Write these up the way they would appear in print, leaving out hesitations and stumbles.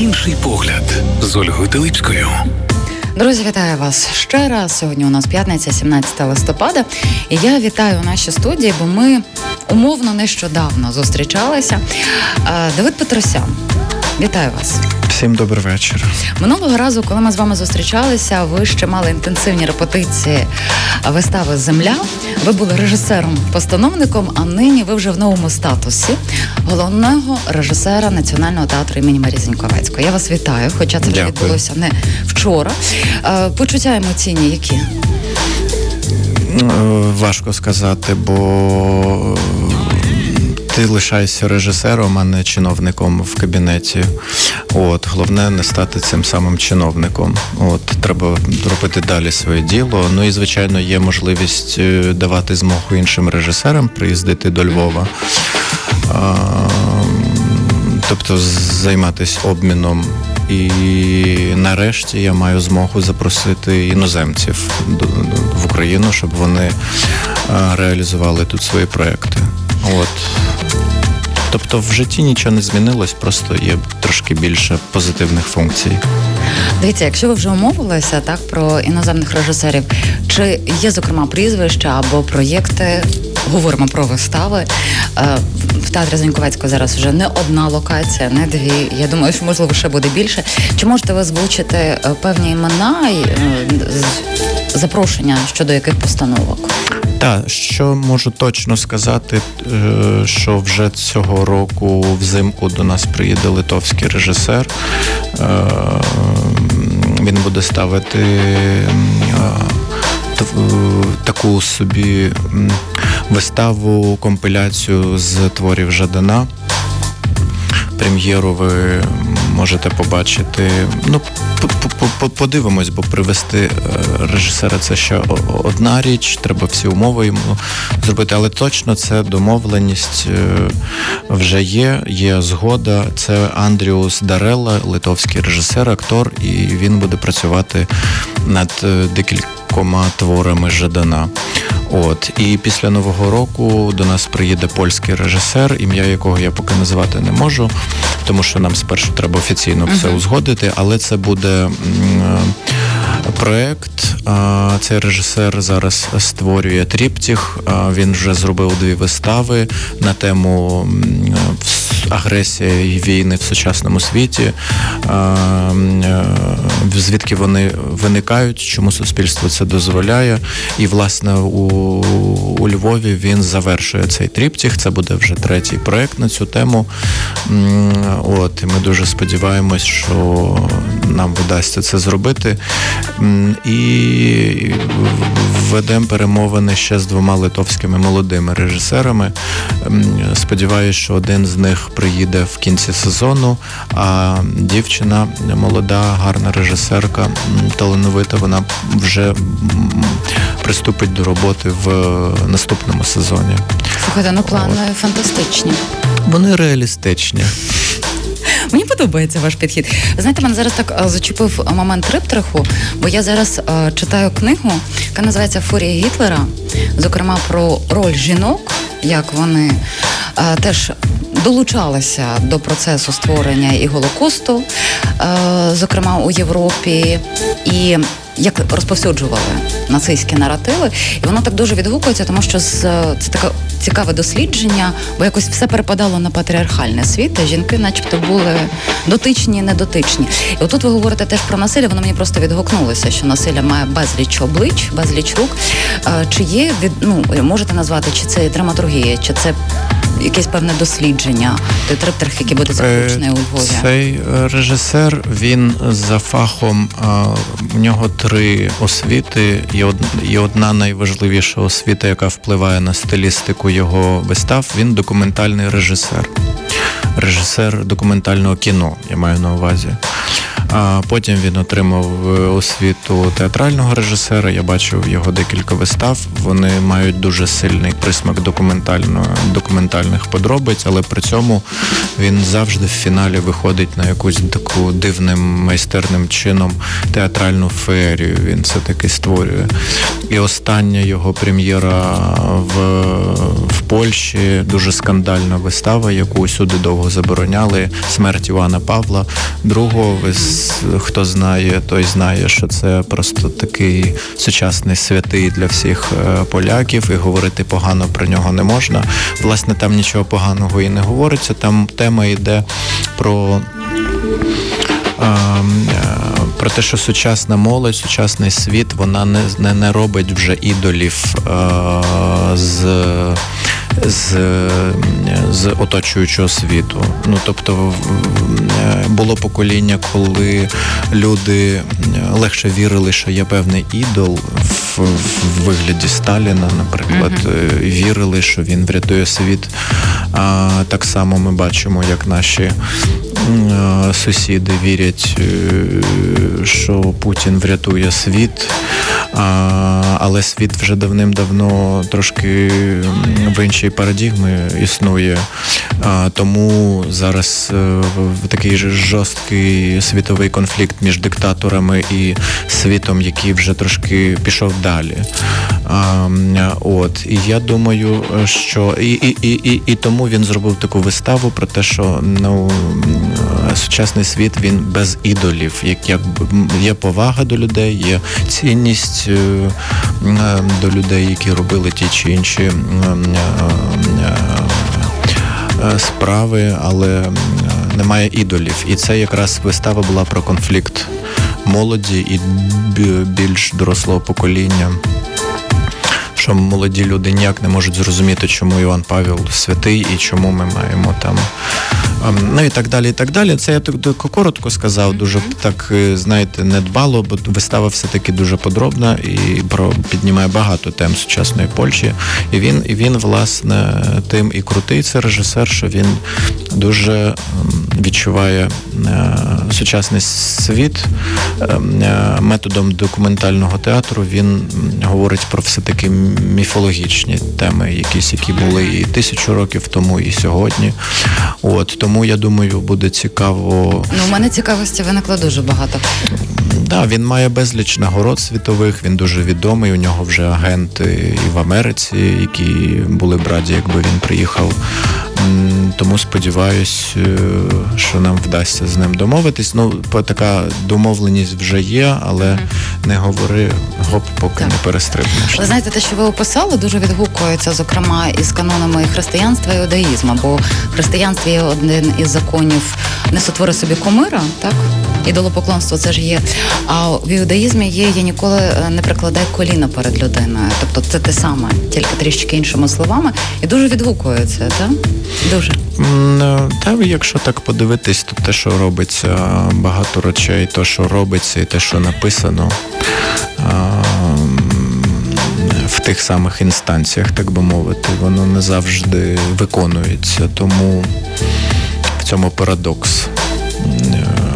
«Інший погляд» з Ольгою Телипською. Друзі, вітаю вас ще раз. Сьогодні у нас п'ятниця, 17 листопада. І я вітаю у нашій студії, бо ми умовно нещодавно зустрічалися. Давид Петросян, вітаю вас. Всім добрий вечір. Минулого разу, коли ми з вами зустрічалися, ви ще мали інтенсивні репетиції вистави «Земля». Ви були режисером-постановником, а нині ви вже в новому статусі головного режисера Національного театру імені Марії Заньковецької. Я вас вітаю, хоча це вже відбулося не вчора. Почуття емоційні які? Важко сказати, бо... ти лишаєшся режисером, а не чиновником в кабінеті. Головне не стати цим самим чиновником. Треба робити далі своє діло. Ну і, звичайно, є можливість давати змогу іншим режисерам приїздити до Львова. Тобто займатися обміном. І нарешті я маю змогу запросити іноземців в Україну, щоб вони реалізували тут свої проекти. Тобто в житті нічого не змінилось, просто є трошки більше позитивних функцій. Дивіться, якщо ви вже умовилися так про іноземних режисерів, чи є, зокрема, прізвища або проєкти, говоримо про вистави, в театрі Заньковецького зараз вже не одна локація, не дві, я думаю, що, можливо, ще буде більше. Чи можете ви озвучити певні імена і запрошення щодо яких постановок? Так, що можу точно сказати, що вже цього року взимку до нас приїде литовський режисер. Він буде ставити таку собі виставу, компіляцію з творів Жадана. Прем'єру ви можете побачити. Подивимось, бо привести режисера – це ще одна річ, треба всі умови йому зробити. Але точно це домовленість вже є згода. Це Андріус Дарела, литовський режисер, актор, і він буде працювати над декількома творами Жадана. І після Нового року до нас приїде польський режисер, ім'я якого я поки називати не можу, тому що нам спершу треба офіційно все узгодити, але це буде проєкт. Цей режисер зараз створює триптих, він вже зробив 2 вистави на тему агресія і війни в сучасному світі, звідки вони виникають, чому суспільство це дозволяє. І, власне, у Львові він завершує цей триптих, це буде вже 3-й проєкт на цю тему. І ми дуже сподіваємось, що нам вдасться це зробити. І ведемо перемовини ще з 2 литовськими молодими режисерами. Сподіваюсь, що один з них приїде в кінці сезону, а дівчина, молода, гарна режисерка, талановита, вона вже приступить до роботи в наступному сезоні. Слухайте, плани фантастичні. Вони реалістичні. Мені подобається ваш підхід. Знаєте, мене зараз так зачепив момент триптиху, бо я зараз читаю книгу, яка називається «Фурія Гітлера», зокрема про роль жінок, як вони теж долучалися до процесу створення і Голокосту, зокрема у Європі, і як розповсюджували нацистські наративи. І воно так дуже відгукується, тому що це таке цікаве дослідження, бо якось все перепадало на патріархальний світ, а жінки начебто були дотичні, недотичні. І отут ви говорите теж про насилля, воно мені просто відгукнулося, що насилля має безліч облич, безліч рук. Чи є, можете назвати, чи це драматургія, чи це якесь певне дослідження, той триптих, який буде заключений у Львові? Цей режисер, він за фахом, у нього 3 освіти, і одна найважливіша освіта, яка впливає на стилістику його вистав, він документальний режисер. Режисер документального кіно, я маю на увазі. А потім він отримав освіту театрального режисера, я бачив його декілька вистав. Вони мають дуже сильний присмак документальних подробиць, але при цьому він завжди в фіналі виходить на якусь таку дивним майстерним чином театральну феєрію. Він це таки створює. І остання його прем'єра в Польщі, дуже скандальна вистава, яку усюди довго забороняли, «Смерть Івана Павла II». Хто знає, той знає, що це просто такий сучасний святий для всіх поляків, і говорити погано про нього не можна. Власне, там нічого поганого і не говориться, там тема йде про те, що сучасна молодь, сучасний світ, вона не робить вже ідолів з оточуючого світу. Ну, тобто, було покоління, коли люди легше вірили, що є певний ідол в вигляді Сталіна, наприклад, вірили, що він врятує світ. Так само ми бачимо, як наші сусіди вірять, що Путін врятує світ, але світ вже давним-давно трошки в іншій парадігмі існує. Тому зараз такий жорсткий світовий конфлікт між диктаторами і світом, який вже трошки пішов далі. І я думаю, що і тому він зробив таку виставу про те, що сучасний світ, він без ідолів. Як є повага до людей, є цінність до людей, які робили ті чи інші справи, але немає ідолів. І це якраз вистава була про конфлікт молоді і більш дорослого покоління. Що молоді люди ніяк не можуть зрозуміти, чому Іван Павел святий і чому ми маємо там... Ну і так далі, і так далі. Це я так коротко сказав, дуже так, знаєте, недбало, бо вистава все-таки дуже подробна і піднімає багато тем сучасної Польщі. І він, власне, тим і крутий цей режисер, що він дуже відчуває сучасний світ. Методом документального театру він говорить про все-таки міфологічні теми, якісь, які були і 1000 років тому, і сьогодні. Тому, я думаю, буде цікаво. Ну, у мене цікавості виникло дуже багато. Так, він має безліч нагород світових, він дуже відомий, у нього вже агенти і в Америці, які були б раді, якби він приїхав. Тому сподіваюсь, що нам вдасться з ним домовитись. Ну, така домовленість вже є, але не говори гоп, поки не перестрибнеш. Ви знаєте, те, що ви описали, дуже відгукується, зокрема, із канонами християнства і іудаїзму, бо в християнстві є один із законів «не сотвори собі кумира», так? Ідолопоклонство це ж є. А в іудаїзмі є «ніколи не прикладай коліна перед людиною». Тобто це те саме, тільки трішки іншими словами. І дуже відгукується, так? Дуже. Та, якщо так подивитись, то те, що робиться, багато речей, то, що робиться і те, що написано в тих самих інстанціях, так би мовити, воно не завжди виконується. Тому в цьому парадокс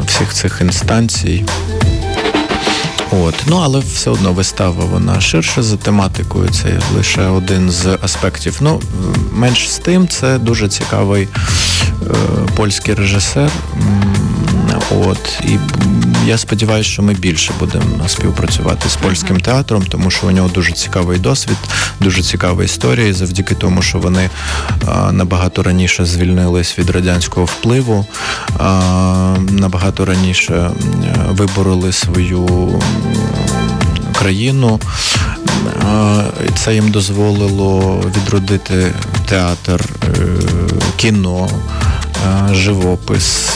всіх цих інстанцій. Але все одно вистава, вона ширша за тематикою, це лише один з аспектів. Ну, менш з тим, це дуже цікавий польський режисер. І я сподіваюся, що ми більше будемо співпрацювати з польським театром, тому що у нього дуже цікавий досвід, дуже цікава історія, і завдяки тому, що вони набагато раніше звільнились від радянського впливу, набагато раніше вибороли свою країну. Це їм дозволило відродити театр, кіно, живопис,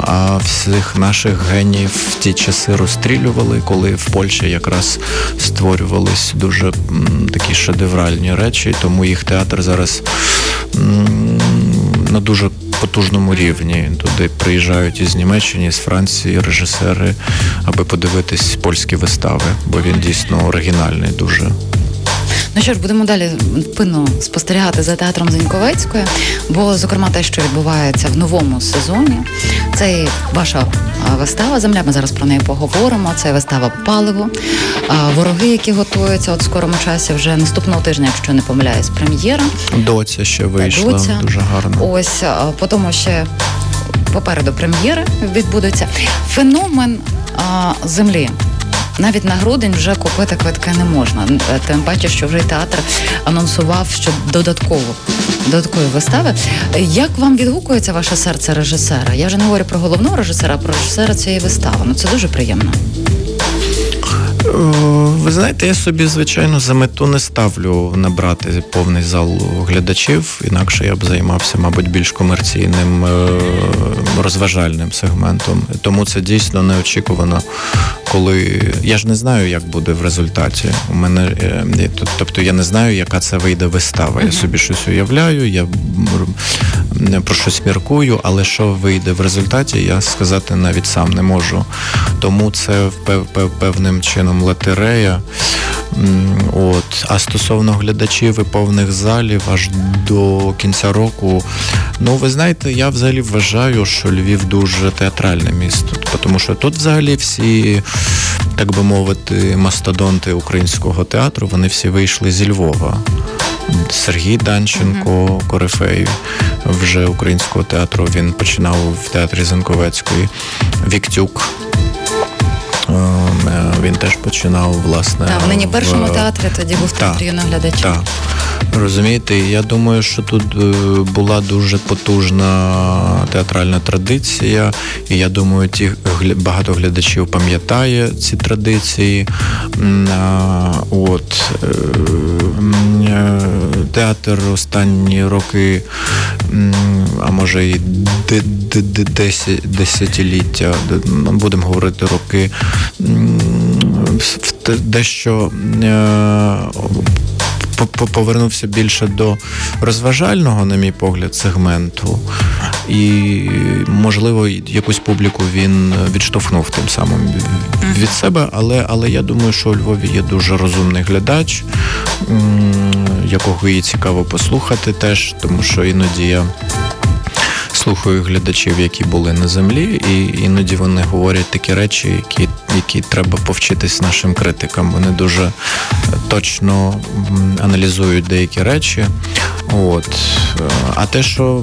а всіх наших геніїв в ті часи розстрілювали, коли в Польщі якраз створювались дуже такі шедевральні речі, тому їх театр зараз на дуже потужному рівні. Туди приїжджають із Німеччини, з Франції режисери, аби подивитись польські вистави, бо він дійсно оригінальний дуже. Ну що ж, будемо далі пильно спостерігати за театром Заньковецької, бо, зокрема, те, що відбувається в новому сезоні, це і ваша вистава «Земля», ми зараз про неї поговоримо, це вистава «Паливо», «Вороги», які готуються от в скорому часі, вже наступного тижня, якщо не помиляюсь, прем'єра. «Доця» ще вийшла, «Доця». Дуже гарно. Ось, потім ще попереду прем'єри відбудуться. Феномен «Землі». Навіть на грудень вже купити квитки не можна. Тим паче, що вже театр анонсував, що додаткові вистави. Як вам відгукується ваше серце режисера? Я вже не говорю про головного режисера, а про режисера цієї вистави. Ну, це дуже приємно. Ви знаєте, я собі, звичайно, за мету не ставлю набрати повний зал глядачів. Інакше я б займався, мабуть, більш комерційним, розважальним сегментом. Тому це дійсно неочікувано, коли... Я ж не знаю, як буде в результаті. У мене... Тобто я не знаю, яка це вийде вистава. Я собі щось уявляю, я про щось міркую, але що вийде в результаті, я сказати навіть сам не можу. Тому це певним чином лотерея. От. А стосовно глядачів і повних залів аж до кінця року, ну, ви знаєте, я взагалі вважаю, що Львів дуже театральне місто, тому що тут взагалі всі, так би мовити, мастодонти українського театру, вони всі вийшли зі Львова. Сергій Данченко, корифей вже українського театру, він починав в театрі Заньковецької. Віктюк, він теж починав, власне... Так, в нині першому театрі тоді був театр юноглядачів. Так, розумієте, я думаю, що тут була дуже потужна театральна традиція, і я думаю, багато глядачів пам'ятає ці традиції. От, театр останні роки, а може і десятиліття, будемо говорити роки, дещо повернувся більше до розважального, на мій погляд, сегменту. І, можливо, якусь публіку він відштовхнув тим самим від себе, але я думаю, що у Львові є дуже розумний глядач, якого їй цікаво послухати теж, тому що іноді я слухаю глядачів, які були на землі, і іноді вони говорять такі речі, які треба повчитись нашим критикам. Вони дуже точно аналізують деякі речі. От. А те, що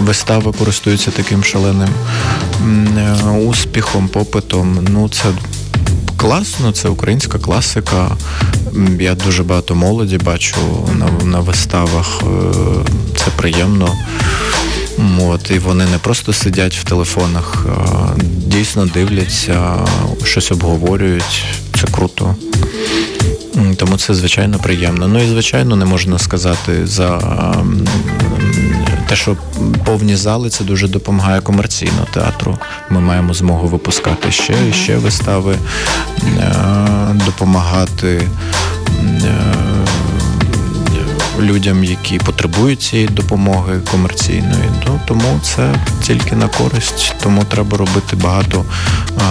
вистави користуються таким шаленим успіхом, попитом, ну це класно, це українська класика. Я дуже багато молоді бачу на виставах, це приємно. От, і вони не просто сидять в телефонах, а дійсно дивляться, щось обговорюють, це круто. Тому це, звичайно, приємно. Ну і, звичайно, не можна сказати за те, що повні зали, це дуже допомагає комерційно театру. Ми маємо змогу випускати ще і ще вистави, допомагати людям, які потребують цієї допомоги комерційної. Ну, тому це тільки на користь. Тому треба робити багато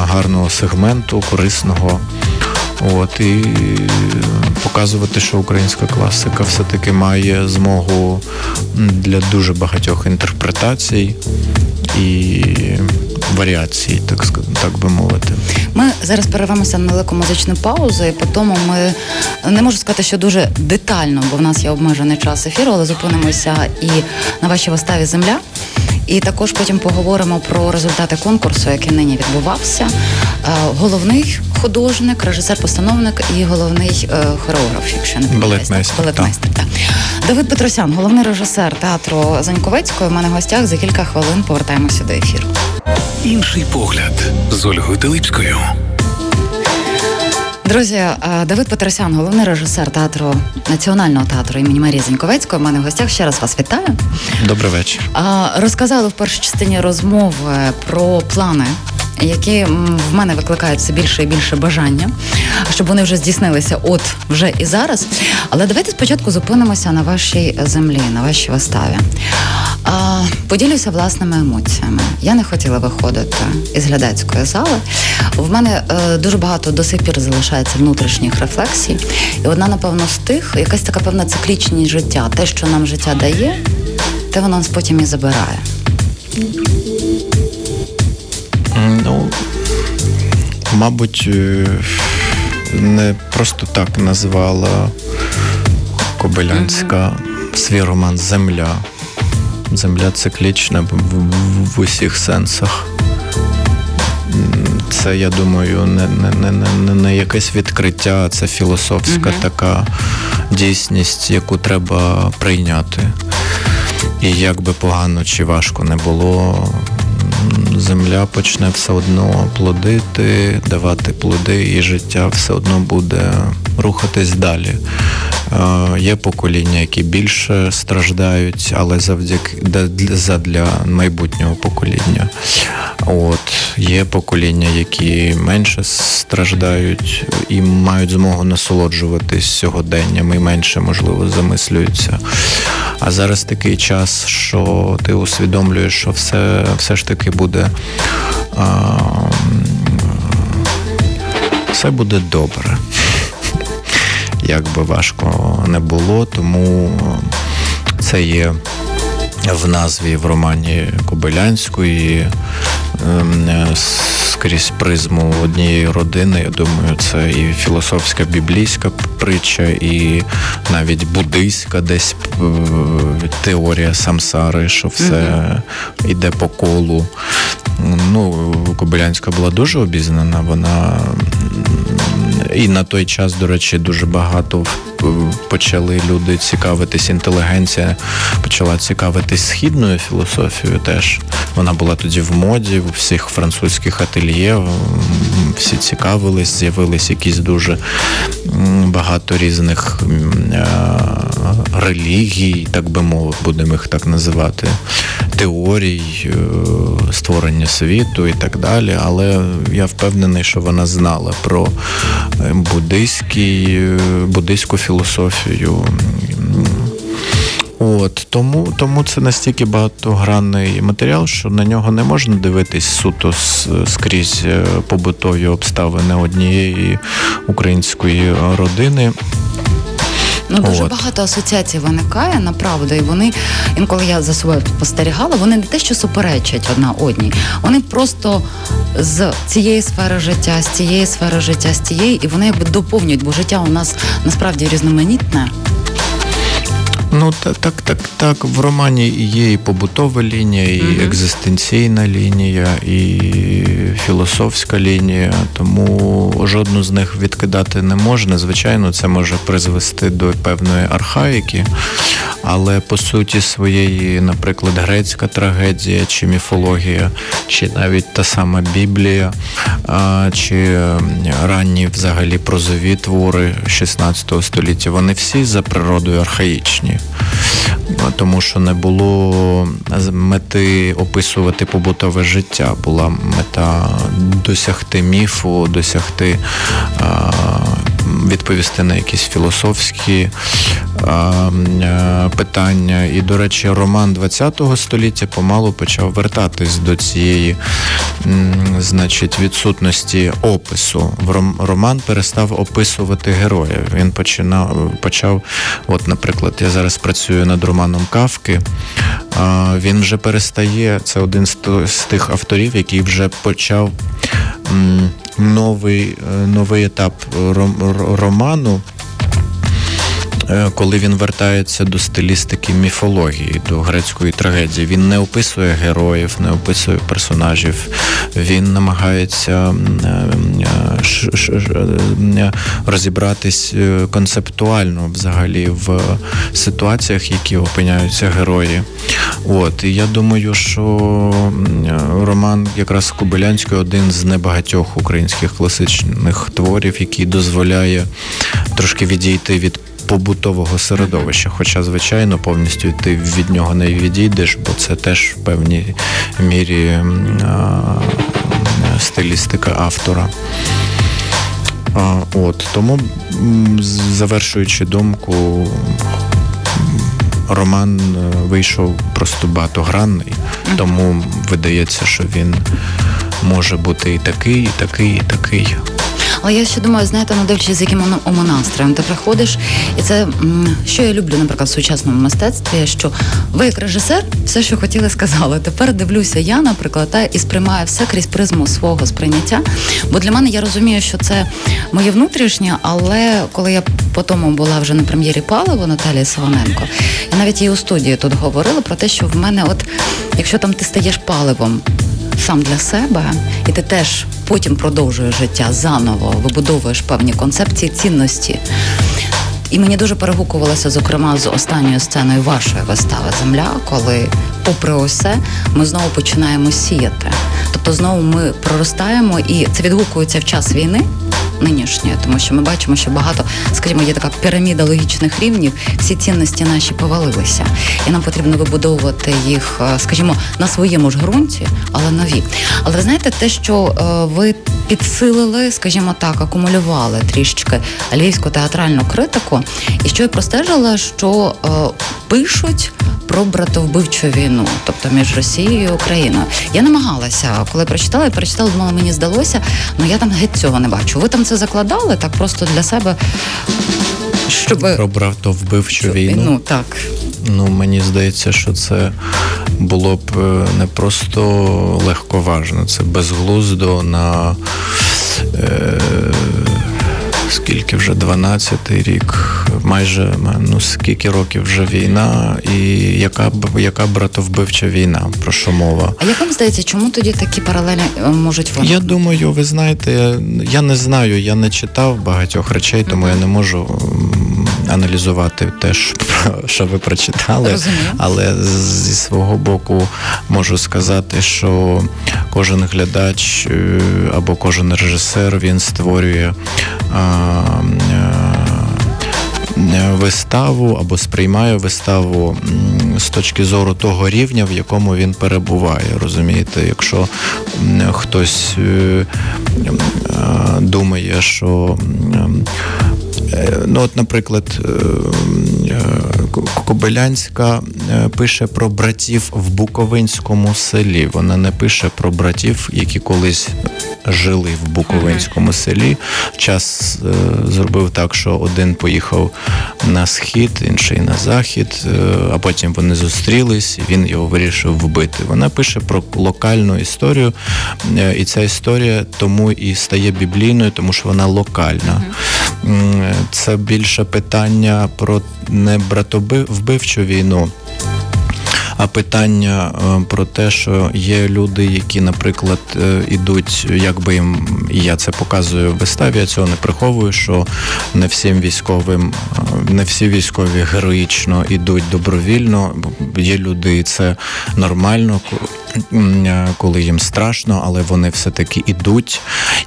гарного сегменту, корисного. От, і показувати, що українська класика все-таки має змогу для дуже багатьох інтерпретацій і варіацій, так би мовити. Ми зараз перервемося на велику музичну паузу, і потім ми, не можу сказати, що дуже детально, бо в нас є обмежений час ефіру, але зупинимося і на вашій виставі «Земля». І також потім поговоримо про результати конкурсу, який нині відбувався. Головний художник, режисер-постановник і головний хореограф, якщо не помиляюсь. Балетмейстер. Давид Петросян, головний режисер театру Заньковецької. У мене в гостях, за кілька хвилин повертаємося до ефіру. Інший погляд з Ольгою Телипською. Друзі, Давид Петросян, головний режисер театру, Національного театру імені Марії Заньковецької. У мене в гостях. Ще раз вас вітаю. Добрий вечір. Розказали в першій частині розмови про плани, які в мене викликають все більше і більше бажання, щоб вони вже здійснилися от вже і зараз. Але давайте спочатку зупинимося на вашій землі, на вашій виставі. Поділюся власними емоціями. Я не хотіла виходити із глядацької зали. В мене дуже багато до сих пір залишається внутрішніх рефлексій. І одна, напевно, з тих, якась така певна циклічність життя. Те, що нам життя дає, те воно нас потім і забирає. Ну, мабуть, не просто так назвала Кобилянська свій роман «Земля». Земля циклічна в усіх сенсах. Це, я думаю, не якесь відкриття, це філософська така дійсність, яку треба прийняти. І як би погано чи важко не було, земля почне все одно плодити, давати плоди, і життя все одно буде рухатись далі. Є покоління, які більше страждають, але задля майбутнього покоління. Є покоління, які менше страждають і мають змогу насолоджуватись сьогоденням і менше, можливо, замислюються. А зараз такий час, що ти усвідомлюєш, що все ж таки буде, все буде добре. Як би важко не було, тому це є в назві, в романі Кобилянської, скрізь призму однієї родини. Я думаю, це і філософська біблійська притча, і навіть буддийська десь теорія самсари, що все йде по колу. Ну, Кобилянська була дуже обізнана, вона... І на той час, до речі, дуже багато почали люди цікавитись, інтелігенція почала цікавитись східною філософією теж. Вона була тоді в моді, у всіх французьких ательє, всі цікавились, з'явились якісь дуже багато різних релігій, так би мовити, будемо їх так називати, теорій, створення світу і так далі. Але я впевнений, що вона знала про буддийську філософію. Тому це настільки багатогранний матеріал, що на нього не можна дивитись суто скрізь побутові обставини однієї української родини. Ну, дуже багато асоціацій виникає, направду, і вони, інколи я за собою спостерігала, вони не те, що суперечать одна одній, вони просто з цієї сфери життя, з цієї сфери життя, з цієї, і вони якби доповнюють, бо життя у нас насправді різноманітне. Ну, так, в романі є і побутова лінія, і екзистенційна лінія, і філософська лінія, тому жодну з них відкидати не можна. Звичайно, це може призвести до певної архаїки, але по суті своєї, наприклад, грецька трагедія, чи міфологія, чи навіть та сама Біблія, чи ранні взагалі прозові твори 16 століття, вони всі за природою архаїчні. Тому що не було мети описувати побутове життя, була мета досягти міфу, досягти, відповісти на якісь філософські питання. І, до речі, роман ХХ століття помалу почав вертатись до цієї, значить, відсутності опису. Роман перестав описувати героїв. Він почав, от, наприклад, я зараз працюю над романом Кафки, він вже перестає, це один з тих авторів, який вже почав новий етап роману, коли він вертається до стилістики міфології, до грецької трагедії. Він не описує героїв, не описує персонажів, він намагається розібратись концептуально взагалі в ситуаціях, які опиняються герої. І я думаю, що роман якраз Кобилянської один з небагатьох українських класичних творів, який дозволяє трошки відійти від побутового середовища, хоча, звичайно, повністю ти від нього не відійдеш, бо це теж в певній мірі стилістика автора. Тому, завершуючи думку, роман вийшов просто багатогранний, тому видається, що він може бути і такий, і такий, і такий. Але я ще думаю, знаєте, дивлячись, з яким воно настроєм ти приходиш, і це, що я люблю, наприклад, в сучасному мистецтві, що ви, як режисер, все, що хотіли, сказали. Тепер дивлюся я, наприклад, і сприймаю все крізь призму свого сприйняття, бо для мене, я розумію, що це моє внутрішнє, але коли я потім була вже на прем'єрі «Паливо» Наталії Сиваненко, я навіть її у студії тут говорила про те, що в мене, от, якщо там ти стаєш паливом сам для себе, і ти теж потім продовжуєш життя заново, вибудовуєш певні концепції, цінності. І мені дуже перегукувалося, зокрема, з останньою сценою вашої вистави «Земля», коли, попри усе, ми знову починаємо сіяти. Тобто знову ми проростаємо, і це відгукується в час війни нинішньої, тому що ми бачимо, що багато, скажімо, є така піраміда логічних рівнів, всі цінності наші повалилися. І нам потрібно вибудовувати їх, скажімо, на своєму ж ґрунті, але нові. Але ви знаєте, те, що ви підсилили, скажімо так, акумулювали трішечки львівську театральну критику, і що я простежила, що пишуть про братовбивчу війну, тобто між Росією і Україною. Я намагалася, коли прочитала, думала, мені здалося, але я там геть цього не бачу. Ви там це закладали так просто для себе, щоб... Про братовбивчу війну? Ну, так. Ну, мені здається, що це було б не просто легковажно, це безглуздо на... Скільки вже 12-й рік, майже, ну, скільки років вже війна, і яка братовбивча війна, про що мова. А як вам здається, чому тоді такі паралелі можуть виникнути? Я думаю, ви знаєте, я не знаю, я не читав багатьох речей, тому я не можу аналізувати те, що ви прочитали. Розумію. Але зі свого боку можу сказати, що кожен глядач або кожен режисер, він створює виставу або сприймає виставу з точки зору того рівня, в якому він перебуває, розумієте? Якщо хтось думає, що... Ну, от, наприклад, Кобилянська пише про братів в Буковинському селі. Вона не пише про братів, які колись жили в Буковинському селі. Час зробив так, що один поїхав на схід, інший на захід, а потім вони зустрілись, і він його вирішив вбити. Вона пише про локальну історію, і ця історія тому і стає біблійною, тому що вона локальна. Це більше питання про не братовбивчу війну, а питання про те, що є люди, які, наприклад, ідуть, якби їм, і я це показую в виставі, я цього не приховую, що не всім військовим, не всі військові героїчно ідуть добровільно, є люди, і це нормально, коли їм страшно, але вони все-таки ідуть,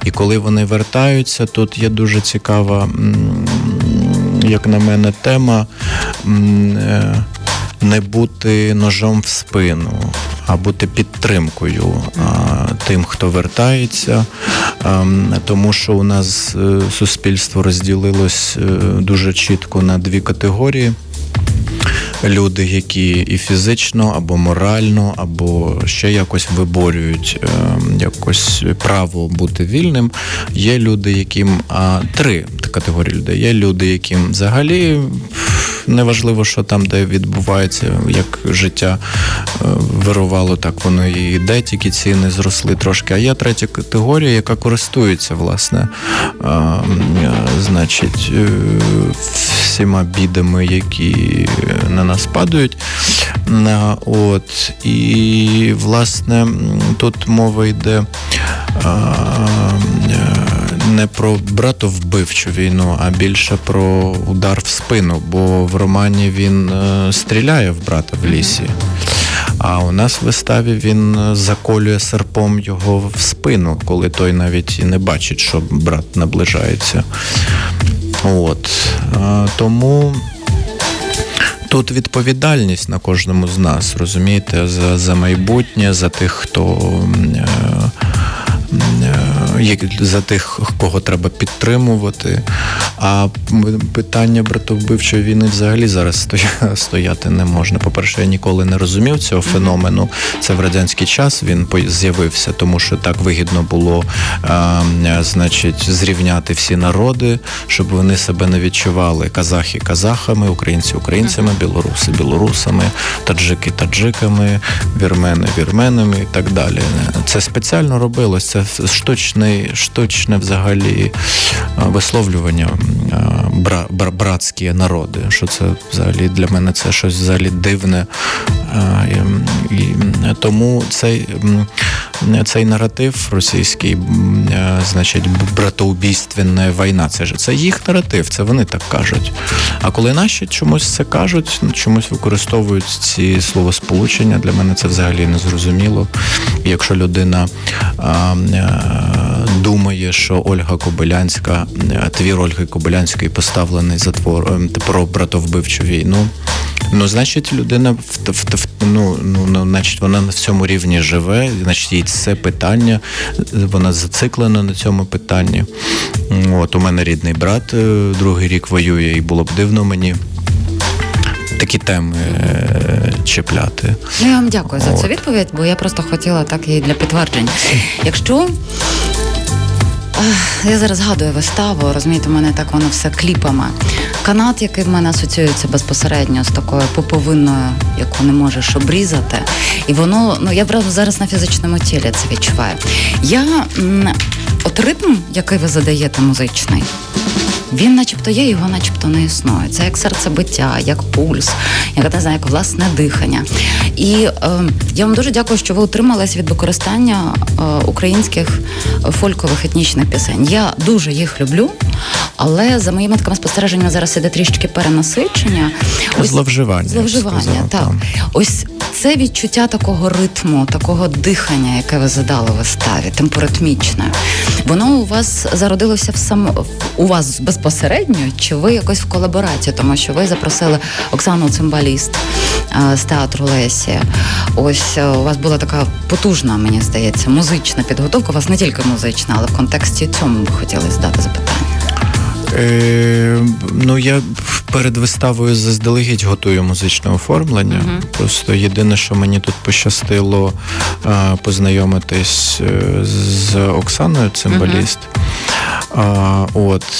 і коли вони вертаються, тут є дуже цікава, як на мене, тема не бути ножом в спину, а бути підтримкою тим, хто вертається, тому що у нас суспільство розділилось дуже чітко на дві категорії. Люди, які і фізично, або морально, або ще якось виборюють якось право бути вільним. Є люди, яким... три категорії людей. Є люди, яким взагалі... Неважливо, що там, де відбувається, як життя вирувало, так воно і йде, тільки ціни зросли трошки. А є третя категорія, яка користується, власне, значить, всіма бідами, які на нас падають. От, і, власне, тут мова йде... не про братовбивчу війну, а більше про удар в спину, бо в романі він стріляє в брата в лісі, а у нас в виставі він заколює серпом його в спину, коли той навіть і не бачить, що брат наближається. От. Тому... Тут відповідальність на кожному з нас, розумієте, за майбутнє, за тих, хто... за тих, кого треба підтримувати. А питання братовбивчої війни взагалі зараз стояти не можна. По-перше, я ніколи не розумів цього феномену. Це в радянський час він з'явився, тому що так вигідно було, значить, зрівняти всі народи, щоб вони себе не відчували. Казахи казахами, українці українцями, білоруси білорусами, таджики таджиками, вірмени вірменами і так далі. Це спеціально робилось, це штучне взагалі висловлювання братські народи, що це взагалі для мене це щось взагалі дивне. І тому цей наратив російський, значить, братоубійственна війна, це їх наратив, це вони так кажуть. А коли наші чомусь це кажуть, чомусь використовують ці словосполучення, для мене це взагалі не зрозуміло. Якщо людина думає, що Ольга Кобилянська, твір Ольги Кобилянської поставлений за твор про братовбивчу війну, ну, значить, людина значить, вона на цьому рівні живе, значить, їй це питання, вона зациклена на цьому питанні. От у мене рідний брат другий рік воює, і було б дивно мені такі теми чіпляти. Ну, я вам дякую за цю відповідь, бо я просто хотіла так її для підтверджень. Якщо... Я зараз згадую виставу, розумієте, в мене так воно все кліпами. Канат, який в мене асоціюється безпосередньо з такою поповинною, яку не можеш обрізати. І воно, я зараз на фізичному тілі це відчуваю. От ритм, який ви задаєте музичний, він начебто є, його начебто не існує. Це як серцебиття, як пульс, як, не знаю, як власне дихання. І я вам дуже дякую, що ви утримались від використання українських фолькових етнічних пісень. Я дуже їх люблю, але за моїми такими спостереженнями зараз іде трішечки перенасичення. Зловживання, так. Ось це відчуття такого ритму, такого дихання, яке ви задали в виставі, темпоритмічне, воно у вас зародилося у вас безпосередньо, чи ви якось в колаборації, тому що ви запросили Оксану Цимбаліст з театру Лесі. Ось у вас була така потужна, мені здається, музична підготовка, у вас не тільки музична, але в контексті цьому би хотіли задати запитання. Я перед виставою заздалегідь готую музичне оформлення. Просто єдине, що мені тут пощастило познайомитись з Оксаною Цимбаліст,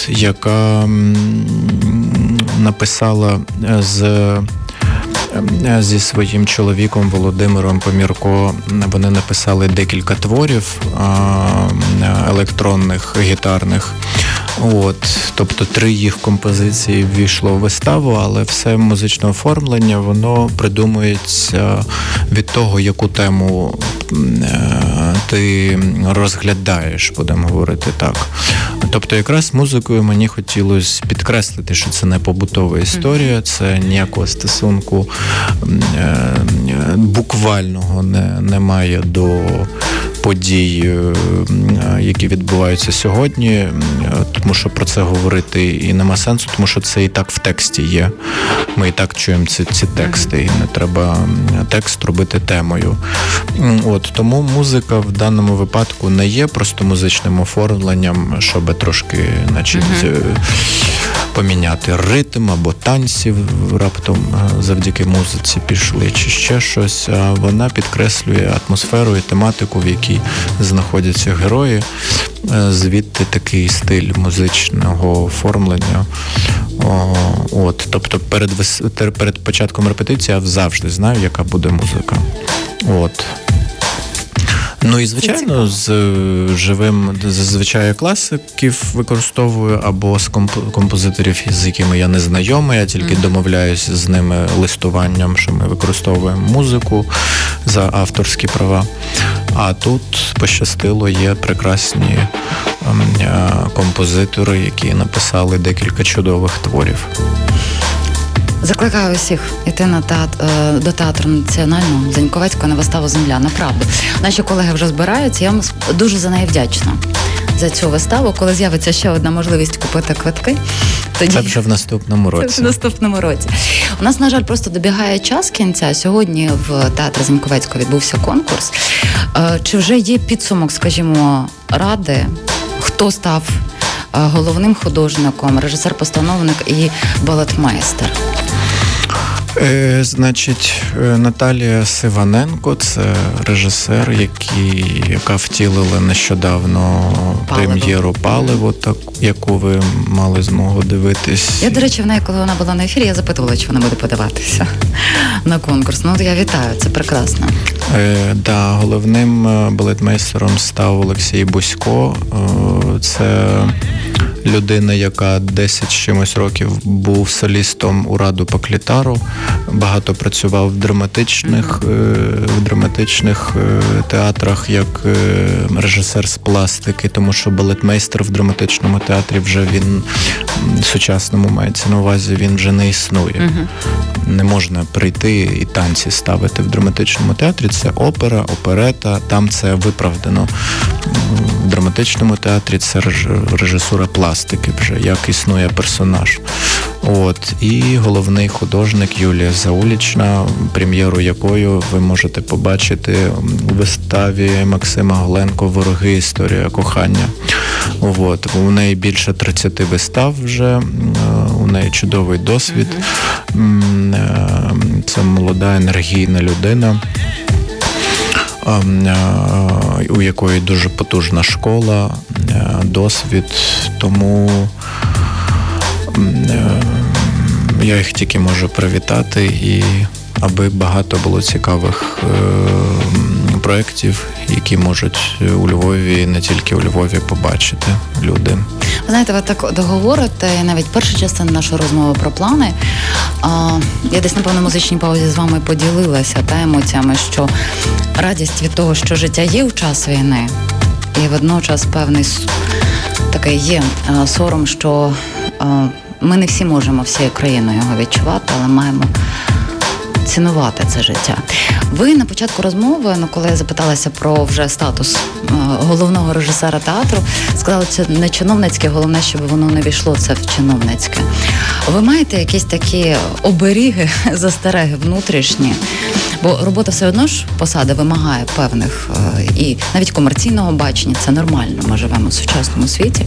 яка написала зі своїм чоловіком Володимиром Помірко, вони написали декілька творів електронних, гітарних. Тобто 3 їх композиції ввійшло в виставу, але все музичне оформлення, воно придумується від того, яку тему ти розглядаєш, будемо говорити так. Тобто якраз музикою мені хотілося підкреслити, що це не побутова історія, це ніякого стосунку буквального немає до подій, які відбуваються сьогодні, тому що про це говорити і нема сенсу, тому що це і так в тексті є. Ми і так чуємо ці тексти, і не треба текст робити темою. Тому музика в даному випадку не є просто музичним оформленням, щоб трошки, поміняти ритм або танців раптом завдяки музиці пішли, чи ще щось. Вона підкреслює атмосферу і тематику, в якій знаходяться герої. Звідти такий стиль музичного оформлення. Тобто перед початком репетиції я завжди знаю, яка буде музика. І, звичайно, з живим, зазвичай класиків використовую, або з композиторів, з якими я не знайомий, я тільки домовляюсь з ними листуванням, що ми використовуємо музику за авторські права. А тут пощастило, є прекрасні композитори, які написали декілька чудових творів. Закликаю усіх йти до театру Національного Заньковецького на виставу «Земля». Направду. Наші колеги вже збираються, я вам дуже за неї вдячна. За цю виставу, коли з'явиться ще одна можливість купити квитки, тоді... Це вже в наступному році. У нас, на жаль, просто добігає час кінця. Сьогодні в театрі Заньковецького відбувся конкурс. Чи вже є підсумок, скажімо, ради хто став головним художником, режисер-постановник і балетмейстер? Значить, Наталія Сиваненко – це режисер, яка втілила нещодавно прем'єру «Паливо», яку ви мали змогу дивитись. Я, до речі, в неї, коли вона була на ефірі, я запитувала, чи вона буде подаватися на конкурс. Ну, я вітаю, це прекрасно. Да, головним балетмейстером став Олексій Бузько. Це людина, яка 10 з чимось років був солістом у Раду Поклітару, багато працював в драматичних театрах як режисер з пластики, тому що балетмейстер в драматичному театрі вже він сучасному мається на увазі, він вже не існує. Не можна прийти і танці ставити в драматичному театрі. Це опера, оперета, там це виправдано. В драматичному театрі це режисура пластики вже, як існує персонаж. І головний художник Юлія Заулічна, прем'єру якою ви можете побачити у виставі Максима Голенко «Вороги. Історія кохання». У неї більше 30 вистав вже, у неї чудовий досвід. Це молода, енергійна людина, у якої дуже потужна школа, досвід, тому я їх тільки можу привітати, і аби багато було цікавих проєктів, які можуть у Львові, не тільки у Львові, побачити люди. Ви знаєте, ви так договорите, навіть перша частина нашої розмови про плани. Я десь, напевно, в музичній паузі з вами поділилася емоціями, що радість від того, що життя є в час війни, і водночас певний такий є сором, що ми не всі можемо всією країною його відчувати, але маємо цінувати це життя. Ви на початку розмови, коли я запиталася про вже статус головного режисера театру, сказали, це не чиновницьке, головне, щоб воно не війшло це в чиновницьке. Ви маєте якісь такі оберіги, застереги внутрішні? Бо робота все одно ж, посада вимагає певних, і навіть комерційного бачення, це нормально, ми живемо в сучасному світі.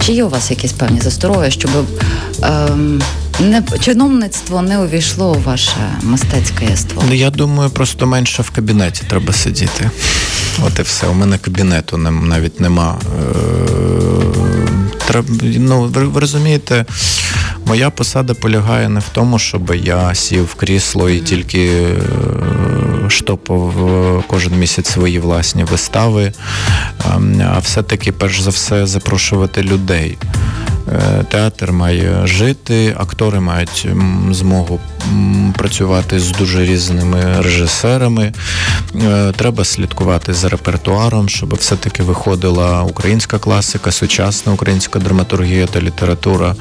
Чи є у вас якісь певні застороги, щоб чиновництво не увійшло у ваше мистецьке єство? Я думаю, просто менше в кабінеті треба сидіти. От і все. У мене кабінету навіть нема. Ви розумієте, моя посада полягає не в тому, щоб я сів в крісло і тільки штопав кожен місяць свої власні вистави, а все-таки, перш за все, запрошувати людей. Театр має жити, актори мають змогу працювати з дуже різними режисерами. Треба слідкувати за репертуаром, щоб все-таки виходила українська класика, сучасна українська драматургія та література,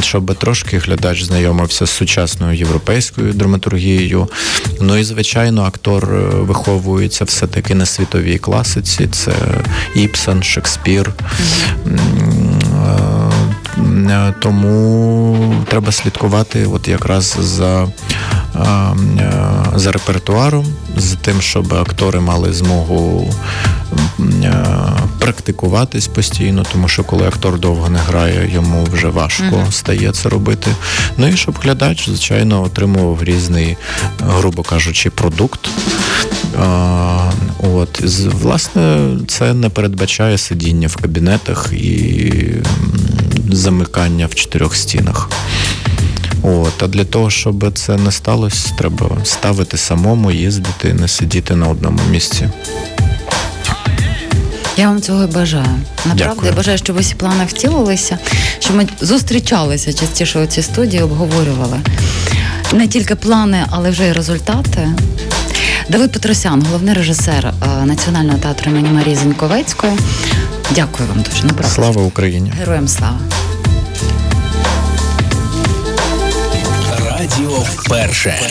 щоб трошки глядач знайомився з сучасною європейською драматургією. І, звичайно, актор виховується все-таки на світовій класиці. Це Ібсен, Шекспір. Тому треба слідкувати якраз за репертуаром, за тим, щоб актори мали змогу практикуватись постійно, тому що коли актор довго не грає, йому вже важко стає це робити. І щоб глядач, звичайно, отримував різний, грубо кажучи, продукт. Власне, це не передбачає сидіння в кабінетах і замикання в 4 стінах. А для того, щоб це не сталося, треба ставити самому, їздити, не сидіти на одному місці. Я вам цього і бажаю. Направду, я бажаю, щоб усі плани втілилися, щоб ми зустрічалися частіше у цій студії, обговорювали не тільки плани, але вже й результати. Давид Петросян, головний режисер Національного театру імені Марії Заньковецької. Дякую вам дуже. Направду. Слава Україні! Героям слава! Радіо Перше.